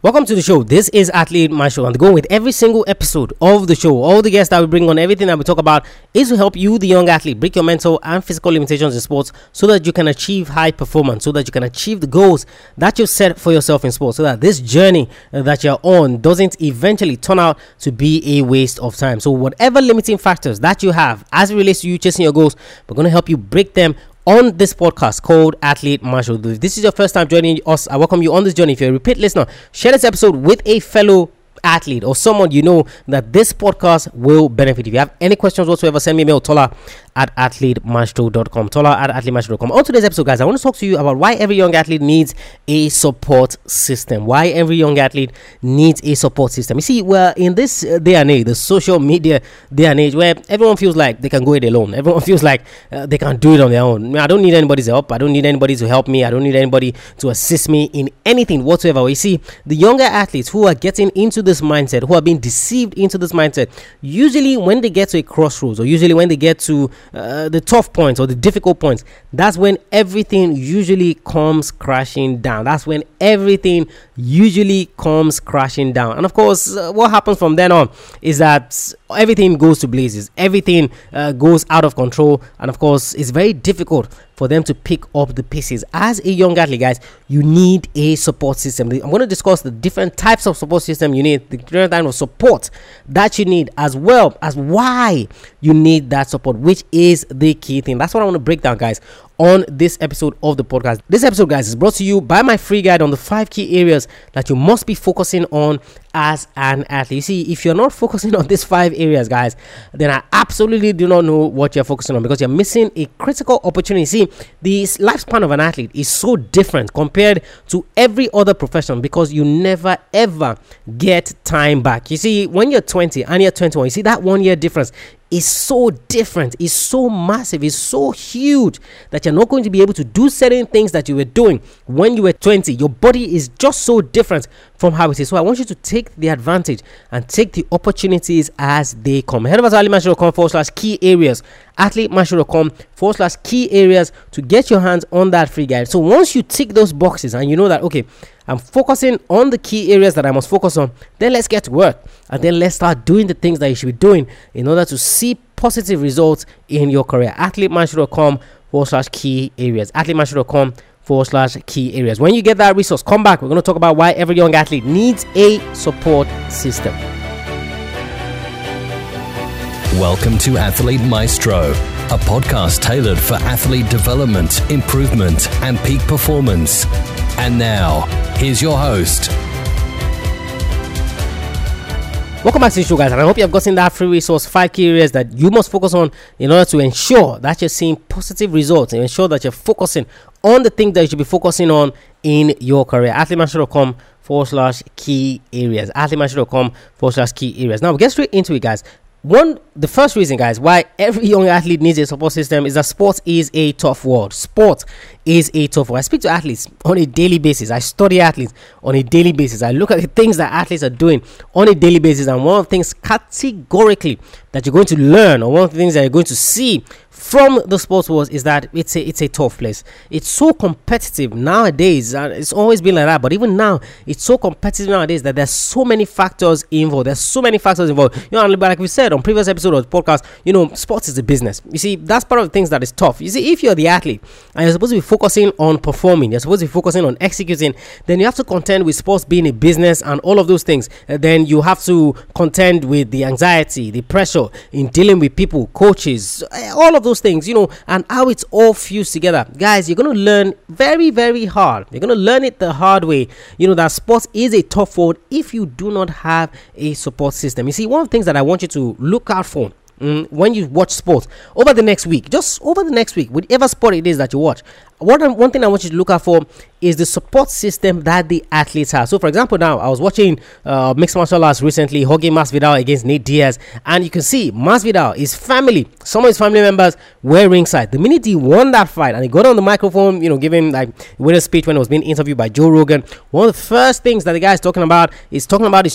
Welcome to the show. This is Athlete Maestro, and the goal with every single episode of the show, all the guests that we bring on, everything that we talk about, is to help you, the young athlete, break your mental and physical limitations in sports so that you can achieve high performance, so that you can achieve the goals that you've set for yourself in sports, so that this journey that you're on doesn't eventually turn out to be a waste of time. So whatever limiting factors that you have as it relates to you chasing your goals, we're going to help you break them on this podcast called Athlete Maestro. If this is your first time joining us, I welcome you on this journey. If you're a repeat listener, share this episode with a fellow athlete or someone you know that this podcast will benefit. If you have any questions whatsoever, send me an email, tola@athletemaestro.com. tola@athletemaestro.com. On today's episode, guys, I want to talk to you about why every young athlete needs a support system. You see, we're in this day and age, the social media day and age, where everyone feels like they can go it alone. Everyone feels like they can do it on their own. I don't need anybody's help. I don't need anybody to help me. I don't need anybody to assist me in anything whatsoever. You see, the younger athletes who are getting into this mindset, who are being deceived into this mindset, usually when they get to a crossroads, or usually when they get to the tough points or the difficult points, that's when everything usually comes crashing down. And of course, what happens from then on is that everything goes to blazes. Everything goes out of control. And of course, it's very difficult for them to pick up the pieces. As a young athlete, guys, you need a support system. I'm going to discuss the different types of support system you need, the different type of support that you need, as well as why you need that support, which is the key thing. That's what I want to break down, guys, on this episode of the podcast. This episode, guys, is brought to you by my free guide on the 5 key areas that you must be focusing on as an athlete. You see, if you're not focusing on these 5 areas, guys, then I absolutely do not know what you're focusing on, because you're missing a critical opportunity. See, the lifespan of an athlete is so different compared to every other profession, because you never ever get time back. You see, when you're 20 and you're 21, you see that 1 year difference is so different, is so massive, is so huge that you're not going to be able to do certain things that you were doing when you were 20. Your body is just so different from how it is. So I want you to take the advantage and take the opportunities as they come. Head over to athletemaestro.com/key areas, athletemaestro.com/key areas, to get your hands on that free guide. So once you tick those boxes and you know that, okay, I'm focusing on the key areas that I must focus on, then let's get to work, and then let's start doing the things that you should be doing in order to see positive results in your career. athletemaestro.com/key areas, athletemaestro.com/key areas. When you get that resource, come back. We're going to talk about why every young athlete needs a support system. Welcome to Athlete Maestro, a podcast tailored for athlete development, improvement, and peak performance. And now, here's your host. Welcome back to the show, guys, and I hope you have gotten that free resource, 5 key areas that you must focus on in order to ensure that you're seeing positive results, and ensure that you're focusing on the things that you should be focusing on in your career. athletemaestro.com/key areas, athletemaestro.com/key areas. Now, we'll get straight into it, guys. The first reason, guys, why every young athlete needs a support system is that sports is a tough world. I speak to athletes on a daily basis. I study athletes on a daily basis. I look at the things that athletes are doing on a daily basis. And one of the things categorically that you're going to learn, or one of the things that you're going to see from the sports world, is that it's a tough place. It's so competitive nowadays, and it's always been like that, but even now it's so competitive nowadays that there's so many factors involved. You know, like we said on previous episode of the podcast, you know, sports is a business. You see, that's part of the things that is tough. You see, if you're the athlete and you're supposed to be focusing on performing, you're supposed to be focusing on executing, then you have to contend with sports being a business and all of those things. And then you have to contend with the anxiety, the pressure in dealing with people, coaches, all of those things, you know, and how it's all fused together. Guys, you're going to learn very, very hard. You're going to learn it the hard way, you know, that sports is a tough world if you do not have a support system. You see, one of the things that I want you to look out for when you watch sports over the next week, whatever sport it is that you watch, one thing I want you to look out for is the support system that the athletes have. So, for example, now I was watching mixed martial arts recently, Jorge Masvidal against Nate Diaz, and you can see Masvidal, some of his family members were ringside. The minute he won that fight and he got on the microphone, you know, giving like winner's speech when he was being interviewed by Joe Rogan, one of the first things that the guy is talking about his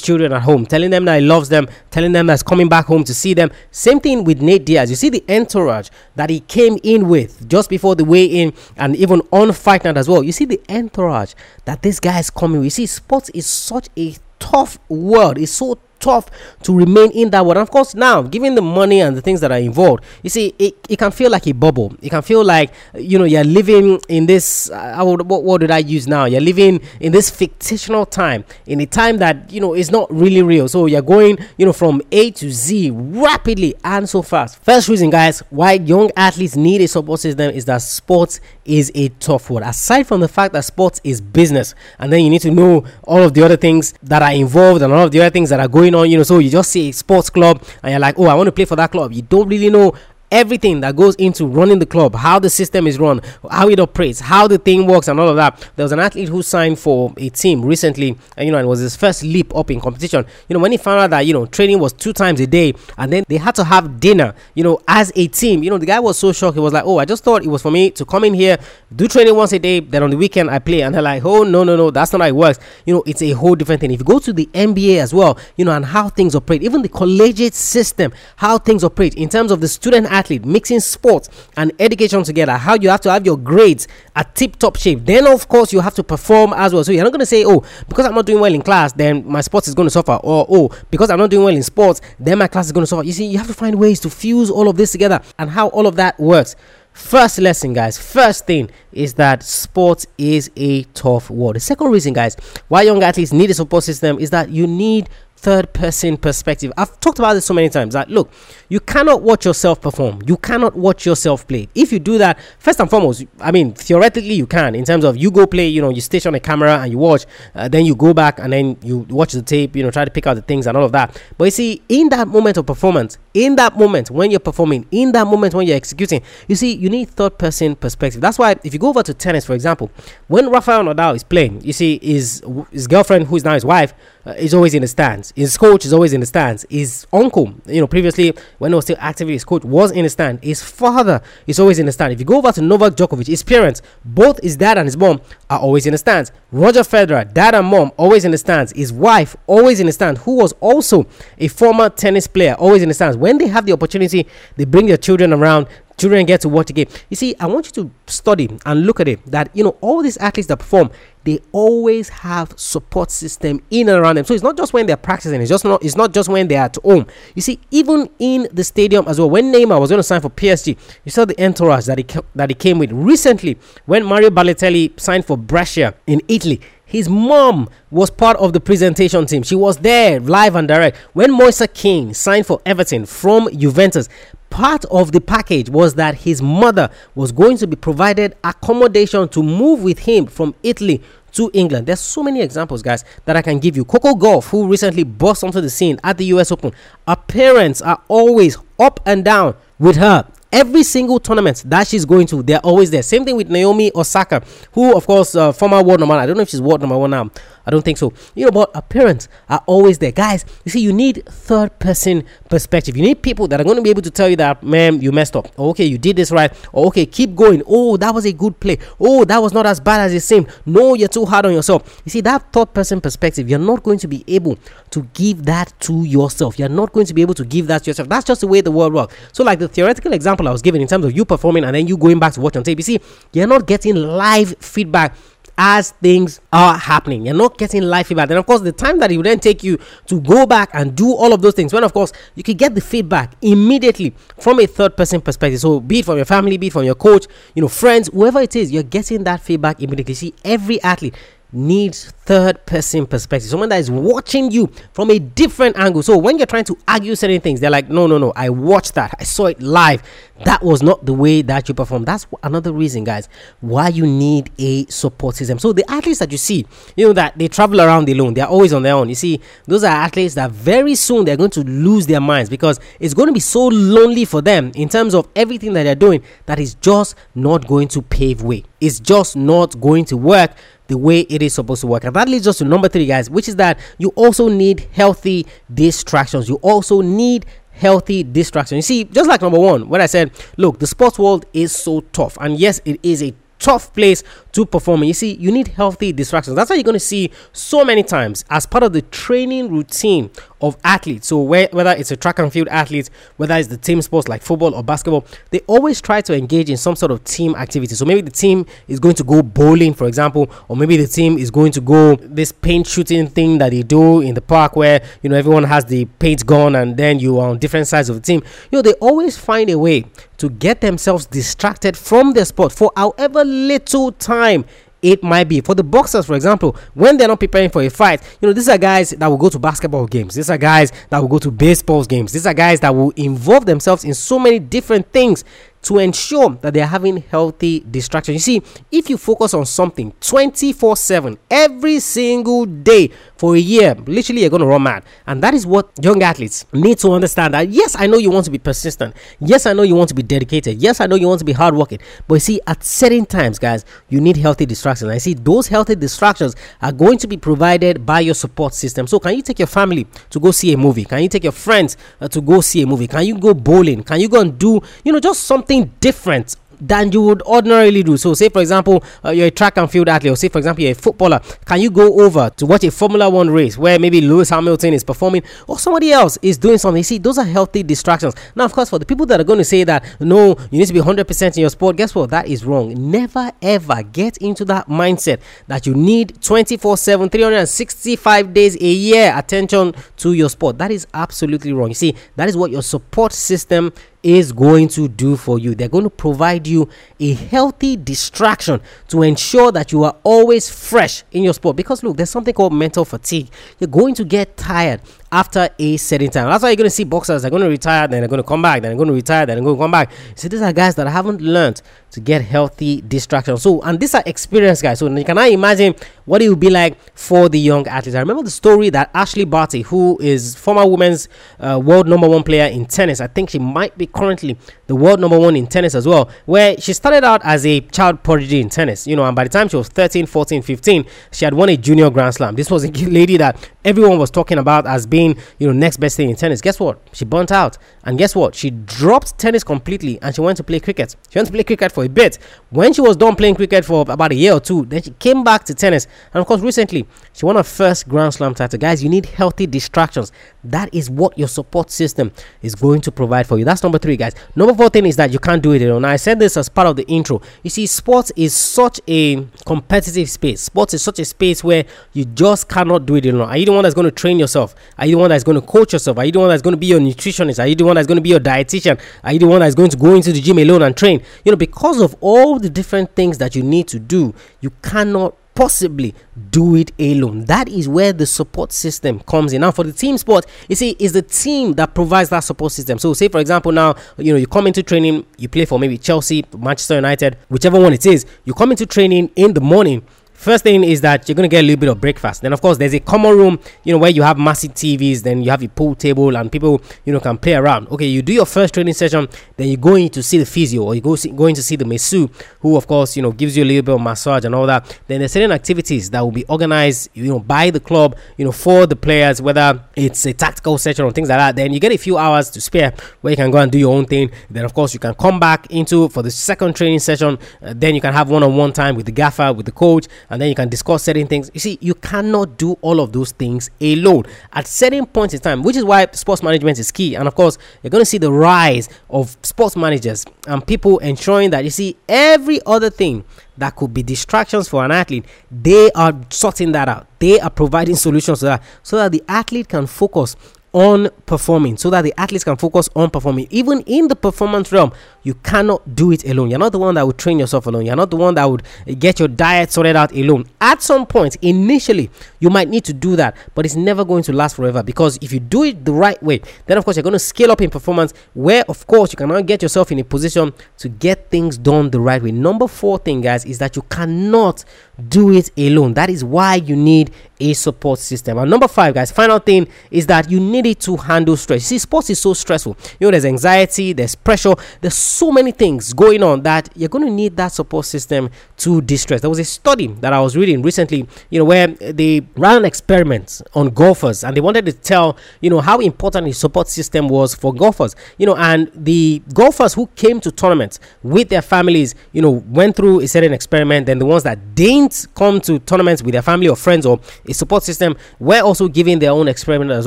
children at home, telling them that he loves them, telling them that he's coming back home to see them. Same thing with Nate Diaz. You see the entourage that he came in with just before the weigh-in, and and even on Fight Night as well, you see the entourage that this guy is coming with. You see, sports is such a tough world. It's so tough to remain in that world. And of course, now, given the money and the things that are involved, you see, it can feel like a bubble. It can feel like, you know, you're living in this, what did I use now? You're living in this fictional time, in a time that, you know, is not really real. So you're going, you know, from A to Z rapidly and so fast. First reason, guys, why young athletes need a support system is that sports is a tough world. Aside from the fact that sports is business, and then you need to know all of the other things that are involved and all of the other things that are going on, you know. So you just see a sports club and you're like, oh, I want to play for that club. You don't really know everything that goes into running the club, how the system is run, how it operates, how the thing works, and all of that. There was an athlete who signed for a team recently, and, you know, it was his first leap up in competition. You know, when he found out that, you know, training was 2 times a day, and then they had to have dinner, you know, as a team. You know, the guy was so shocked. He was like, oh, I just thought it was for me to come in here, do training once a day, then on the weekend I play. And they're like, oh, no, that's not how it works. You know, it's a whole different thing. If you go to the NBA as well, you know, and how things operate, even the collegiate system, how things operate in terms of the student athlete, mixing sports and education together, how you have to have your grades at tip-top shape. Then, of course, you have to perform as well. So you're not going to say, oh, because I'm not doing well in class, then my sports is going to suffer. Or, oh, because I'm not doing well in sports, then my class is going to suffer. You see, you have to find ways to fuse all of this together and how all of that works. First lesson, guys, first thing is that sports is a tough world. The second reason, guys, why young athletes need a support system is that you need third-person perspective. I've talked about this so many times that, look, you cannot watch yourself perform. You cannot watch yourself play. If you do that, first and foremost, I mean, theoretically, you can, in terms of you go play, you know, you station a camera and you watch, then you go back and then you watch the tape, you know, try to pick out the things and all of that. But you see, in that moment of performance, in that moment when you're performing, in that moment when you're executing, you see, you need third-person perspective. That's why if you go over to tennis, for example, when Rafael Nadal is playing, you see his girlfriend, who is now his wife, is always in the stands. His coach is always in the stands. His uncle, you know, previously when he was still actively his coach, was in the stand. His father is always in the stand. If you go over to Novak Djokovic, his parents, both his dad and his mom, are always in the stands. Roger Federer, dad and mom, always in the stands. His wife, always in the stands, who was also a former tennis player, always in the stands. When they have the opportunity, they bring their children around. Children get to watch the game. You see, I want you to study and look at it that, you know, all these athletes that perform, they always have support system in and around them. So it's not just when they're practicing. It's not just when they're at home. You see, even in the stadium as well, when Neymar was going to sign for PSG, you saw the entourage that he came with. Recently, when Mario Balotelli signed for Brescia in Italy, his mom was part of the presentation team. She was there live and direct. When Moise Kean signed for Everton from Juventus, part of the package was that his mother was going to be provided accommodation to move with him from Italy to England. There's so many examples, guys, that I can give you. Coco Gauff, who recently burst onto the scene at the US Open, her parents are always up and down with her. Every single tournament that she's going to, they're always there. Same thing with Naomi Osaka, who, of course, former world number 1. I don't know if she's world number 1 now. I don't think so. You know, but her parents are always there. Guys, you see, you need third-person perspective. You need people that are going to be able to tell you that, ma'am, you messed up. Or, okay, you did this right. Or, okay, keep going. Oh, that was a good play. Oh, that was not as bad as it seemed. No, you're too hard on yourself. You see, that third-person perspective, you're not going to be able to give that to yourself. You're not going to be able to give that to yourself. That's just the way the world works. So, like the theoretical example I was giving in terms of you performing and then you going back to watch on tape, you see, you're not getting live feedback as things are happening. You're not getting live feedback. And of course, the time that it would then take you to go back and do all of those things, when of course you could get the feedback immediately from a third person perspective. So be it from your family, be it from your coach, you know, friends, whoever it is, you're getting that feedback immediately. See, every athlete needs third person perspective, someone that is watching you from a different angle. So when you're trying to argue certain things, they're like, no, I watched that, I saw it live, that was not the way that you perform. That's another reason, guys, why you need a support system. So the athletes that you see, you know, that they travel around alone, they're always on their own, you see, those are athletes that very soon they're going to lose their minds, because it's going to be so lonely for them in terms of everything that they're doing, that is just not going to pave way. It's just not going to work the way it is supposed to work. And that leads us to number 3, guys, which is that you also need healthy distractions. You also need healthy distractions. You see, just like number 1, when I said, look, the sports world is so tough. And yes, it is a tough place to performing. You see, you need healthy distractions. That's how you're going to see so many times as part of the training routine of athletes. So whether it's a track and field athlete, whether it's the team sports like football or basketball, they always try to engage in some sort of team activity. So maybe the team is going to go bowling, for example, or maybe the team is going to go this paint shooting thing that they do in the park where, you know, everyone has the paint gun and then you are on different sides of the team. You know, they always find a way to get themselves distracted from their sport for however little time it might be. For the boxers, for example, when they're not preparing for a fight, you know, these are guys that will go to basketball games. These are guys that will go to baseball games. These are guys that will involve themselves in so many different things to ensure that they're having healthy distraction. You see, if you focus on something 24/7 every single day for a year, literally you're going to run mad. And that is what young athletes need to understand. That yes, I know you want to be persistent. Yes, I know you want to be dedicated. Yes, I know you want to be hardworking. But you see, at certain times, guys, you need healthy distractions. I see those healthy distractions are going to be provided by your support system. So can you take your family to go see a movie? Can you take your friends to go see a movie? Can you go bowling? Can you go and do, you know, just something different than you would ordinarily do? So say, for example, you're a track and field athlete, or say, for example, you're a footballer. Can you go over to watch a Formula One race where maybe Lewis Hamilton is performing or somebody else is doing something? You see, those are healthy distractions. Now, of course, for the people that are going to say that, no, you need to be 100% in your sport, guess what? That is wrong. Never, ever get into that mindset that you need 24/7, 365 days a year attention to your sport. That is absolutely wrong. You see, that is what your support system is going to do for you. They're going to provide you a healthy distraction to ensure that you are always fresh in your sport. Because look, there's something called mental fatigue. You're going to get tired after a certain time. That's why you're going to see boxers. They're going to retire, then they're going to come back, then they're going to retire, then they're going to come back. So these are guys that haven't learned to get healthy distraction. So, and these are experienced guys. So can I imagine what it would be like for the young athletes? I remember the story that Ashleigh Barty, who is former women's world number one player in tennis. I think she might be currently the world number one in tennis as well, where she started out as a child prodigy in tennis, you know, and by the time she was 13, 14, 15, she had won a junior Grand Slam. This was a lady that everyone was talking about as being, you know, next best thing in tennis. Guess what? She burnt out. And guess what? She dropped tennis completely and she went to play cricket. She went to play cricket for a bit. When she was done playing cricket for about a year or two, then she came back to tennis. And of course, recently, she won her first Grand Slam title. Guys, you need healthy distractions. That is what your support system is going to provide for you. That's number 3, guys. Number 4 thing is that you can't do it alone. Now, I said this as part of the intro. You see, sports is such a competitive space. Sports is such a space where you just cannot do it alone. Are you the one that's going to train yourself? Are you the one that's going to coach yourself? Are you the one that's going to be your nutritionist? Are you the one that's going to be your dietitian? Are you the one that's going to go into the gym alone and train? You know, because of all the different things that you need to do, you cannot possibly do it alone. That is where the support system comes in. Now, for the team sport, you see, it's the team that provides that support system. So say, for example, now, you know, you come into training, you play for maybe Chelsea, Manchester United, whichever one it is. You come into training in the morning. First thing is that you're going to get a little bit of breakfast. Then, of course, there's a common room, you know, where you have massive TVs. Then you have a pool table and people, you know, can play around. Okay, you do your first training session. Then you go in to see the physio, or you go in to see the masseuse, who, of course, you know, gives you a little bit of massage and all that. Then there's certain activities that will be organized, you know, by the club, you know, for the players, whether it's a tactical session or things like that. Then you get a few hours to spare where you can go and do your own thing. Then, of course, you can come back into for the second training session. Then you can have one-on-one time with the gaffer, with the coach. And then you can discuss certain things. You see, you cannot do all of those things alone at certain points in time, which is why sports management is key. And of course, you're going to see the rise of sports managers and people ensuring that, you see, every other thing that could be distractions for an athlete, they are sorting that out. They are providing solutions to that, so that the athlete can focus on performing, so that the athletes can focus on performing. Even in the performance realm, you cannot do it alone. You're not the one that would train yourself alone. You're not the one that would get your diet sorted out alone. At some point, initially, you might need to do that, but it's never going to last forever, because if you do it the right way, then of course you're going to scale up in performance, where of course you can now get yourself in a position to get things done the right way. Number 4 thing, guys, is that you cannot do it alone. That is why you need a support system. And number five, guys, final thing is that you need it to handle stress. See, sports is so stressful. You know, there's anxiety, there's pressure, there's so many things going on that you're going to need that support system to distress. There was a study that I was reading recently, you know, where they ran an experiment on golfers, and they wanted to tell, you know, how important the support system was for golfers, you know. And the golfers who came to tournaments with their families, you know, went through a certain experiment, and the ones that didn't come to tournaments with their family or friends or a support system were also given their own experiment as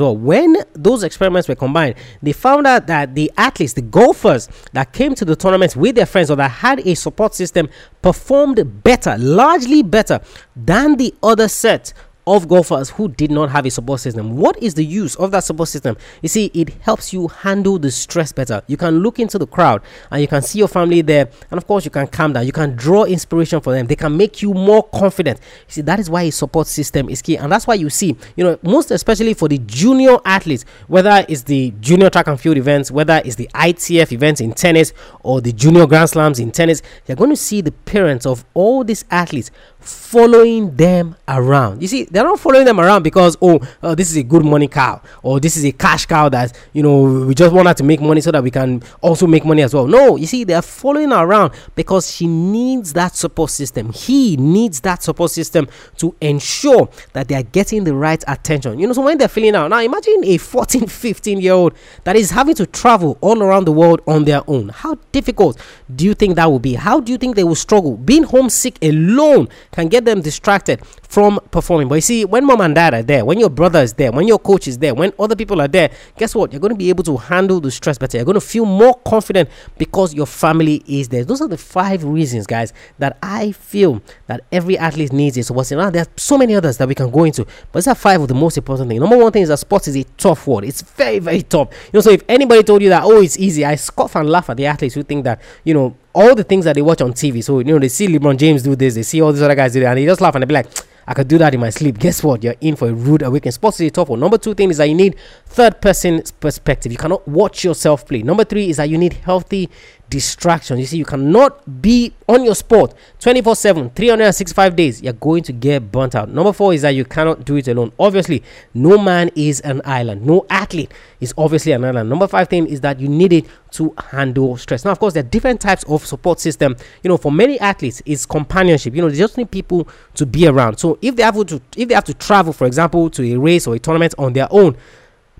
well. When those experiments were combined, they found out that the athletes, the golfers that came to the tournaments with their friends or that had a support system, performed better, largely better than the other set of golfers who did not have a support system. What is the use of that support system? You see, it helps you handle the stress better. You can look into the crowd and you can see your family there, and of course you can calm down. You can draw inspiration from them. They can make you more confident. You see, that is why a support system is key. And that's why you see, you know, most especially for the junior athletes, whether it's the junior track and field events, whether it's the ITF events in tennis or the junior grand slams in tennis, you're going to see the parents of all these athletes following them around. You see, they're not following them around because, oh, this is a good money cow, or this is a cash cow that, you know, we just want her to make money so that we can also make money as well. No, you see, they're following her around because she needs that support system. He needs that support system to ensure that they are getting the right attention. You know, so when they're feeling out, now imagine a 14, 15-year-old that is having to travel all around the world on their own. How difficult do you think that will be? How do you think they will struggle? Being homesick alone can get them distracted from performing. But you see, when mom and dad are there, when your brother is there, when your coach is there, when other people are there, guess what? You're going to be able to handle the stress better. You're going to feel more confident because your family is there. Those are the five reasons, guys, that I feel that every athlete needs it. So what's in there? There are so many others that we can go into, but these are five of the most important things. Number one thing is that sports is a tough world. It's very, very tough. You know, so if anybody told you that, oh, it's easy, I scoff and laugh at the athletes who think that, you know, all the things that they watch on TV. So, you know, they see LeBron James do this, they see all these other guys do that, and they just laugh and they be like, I could do that in my sleep. Guess what? You're in for a rude awakening. Sports is a tough one. Number two thing is that you need third-person perspective. You cannot watch yourself play. Number three is that you need healthy distractions. You see, you cannot be on your sport 24/7, 365 days. You're going to get burnt out. Number four is that you cannot do it alone. Obviously, no man is an island. No athlete is obviously an island. Number five thing is that you need it to handle stress. Now, of course, there are different types of support system. You know, for many athletes, it's companionship. You know, they just need people to be around. So if they have to travel, for example, to a race or a tournament on their own,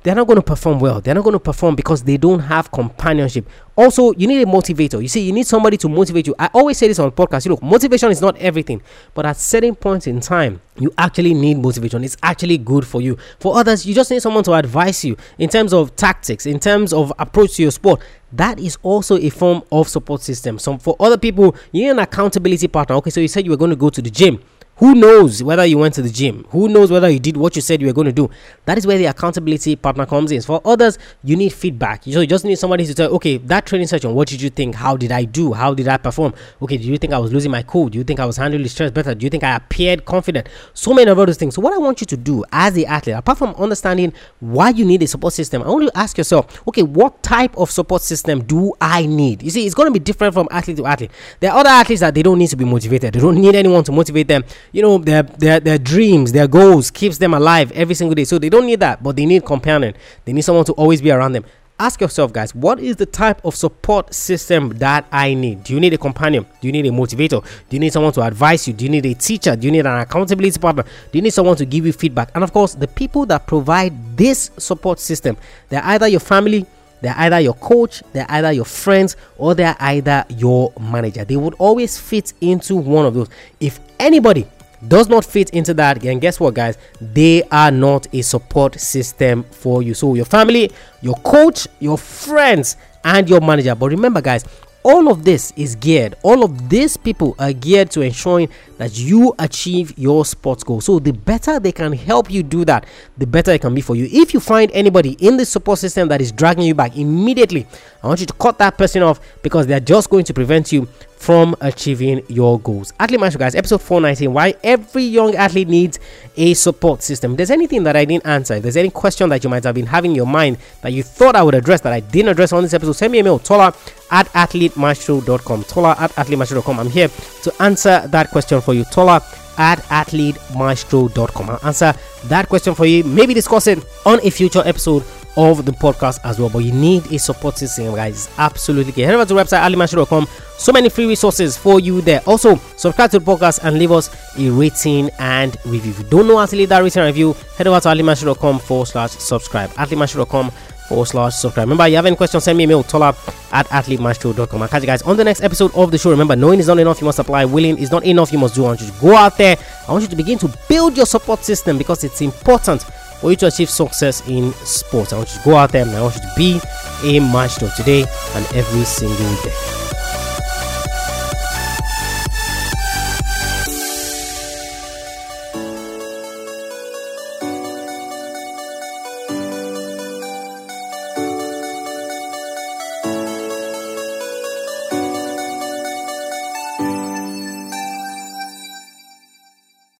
they're not going to perform well. They're not going to perform because they don't have companionship. Also, you need a motivator. You see, you need somebody to motivate you. I always say this on podcasts. You look, motivation is not everything, but at certain points in time, you actually need motivation. It's actually good for you. For others, you just need someone to advise you in terms of tactics, in terms of approach to your sport. That is also a form of support system. So for other people, you need an accountability partner. Okay, so you said you were going to go to the gym. Who knows whether you went to the gym? Who knows whether you did what you said you were going to do? That is where the accountability partner comes in. For others, you need feedback. So you just need somebody to tell, okay, that training session, what did you think? How did I do? How did I perform? Okay, do you think I was losing my cool? Do you think I was handling stress better? Do you think I appeared confident? So many of those things. So what I want you to do as the athlete, apart from understanding why you need a support system, I want you to ask yourself, okay, what type of support system do I need? You see, it's going to be different from athlete to athlete. There are other athletes that they don't need to be motivated. They don't need anyone to motivate them. You know, their dreams, their goals keeps them alive every single day. So they don't need that, but they need companion. They need someone to always be around them. Ask yourself, guys, what is the type of support system that I need? Do you need a companion? Do you need a motivator? Do you need someone to advise you? Do you need a teacher? Do you need an accountability partner? Do you need someone to give you feedback? And of course, the people that provide this support system, they're either your family, they're either your coach, they're either your friends, or they're either your manager. They would always fit into one of those. If anybody does not fit into that, and guess what, guys, they are not a support system for you. So your family, your coach, your friends, and your manager. But remember, guys, all of this is geared, all of these people are geared to ensuring that you achieve your sports goal. So the better they can help you do that, the better it can be for you. If you find anybody in the support system that is dragging you back, immediately I want you to cut that person off, because they're just going to prevent you from achieving your goals. Athlete Maestro, guys, episode 419, why every young athlete needs a support system. If there's anything that I didn't answer, if there's any question that you might have been having in your mind that you thought I would address that I didn't address on this episode, send me a mail, tola@athletemaestro.com. I'm here to answer that question for you, tola at athletemaestro.com. I'll answer that question for you, maybe discuss it on a future episode of the podcast as well. But you need a support system, guys. Absolutely. Head over to the website athletemaestro.com. So many free resources for you there. Also, subscribe to the podcast and leave us a rating and review. If you don't know how to leave that rating and review, head over to athletemaestro.com /subscribe. athletemaestro.com /subscribe. Remember, you have any questions, send me an email, tolab@athletemaestro.com. I'll catch you guys on the next episode of the show. Remember, knowing is not enough, you must apply. Willing is not enough, you must do. I want you to go out there. I want you to begin to build your support system, because it's important for you to achieve success in sports. I want you to go out there and I want you to be a maestro today and every single day.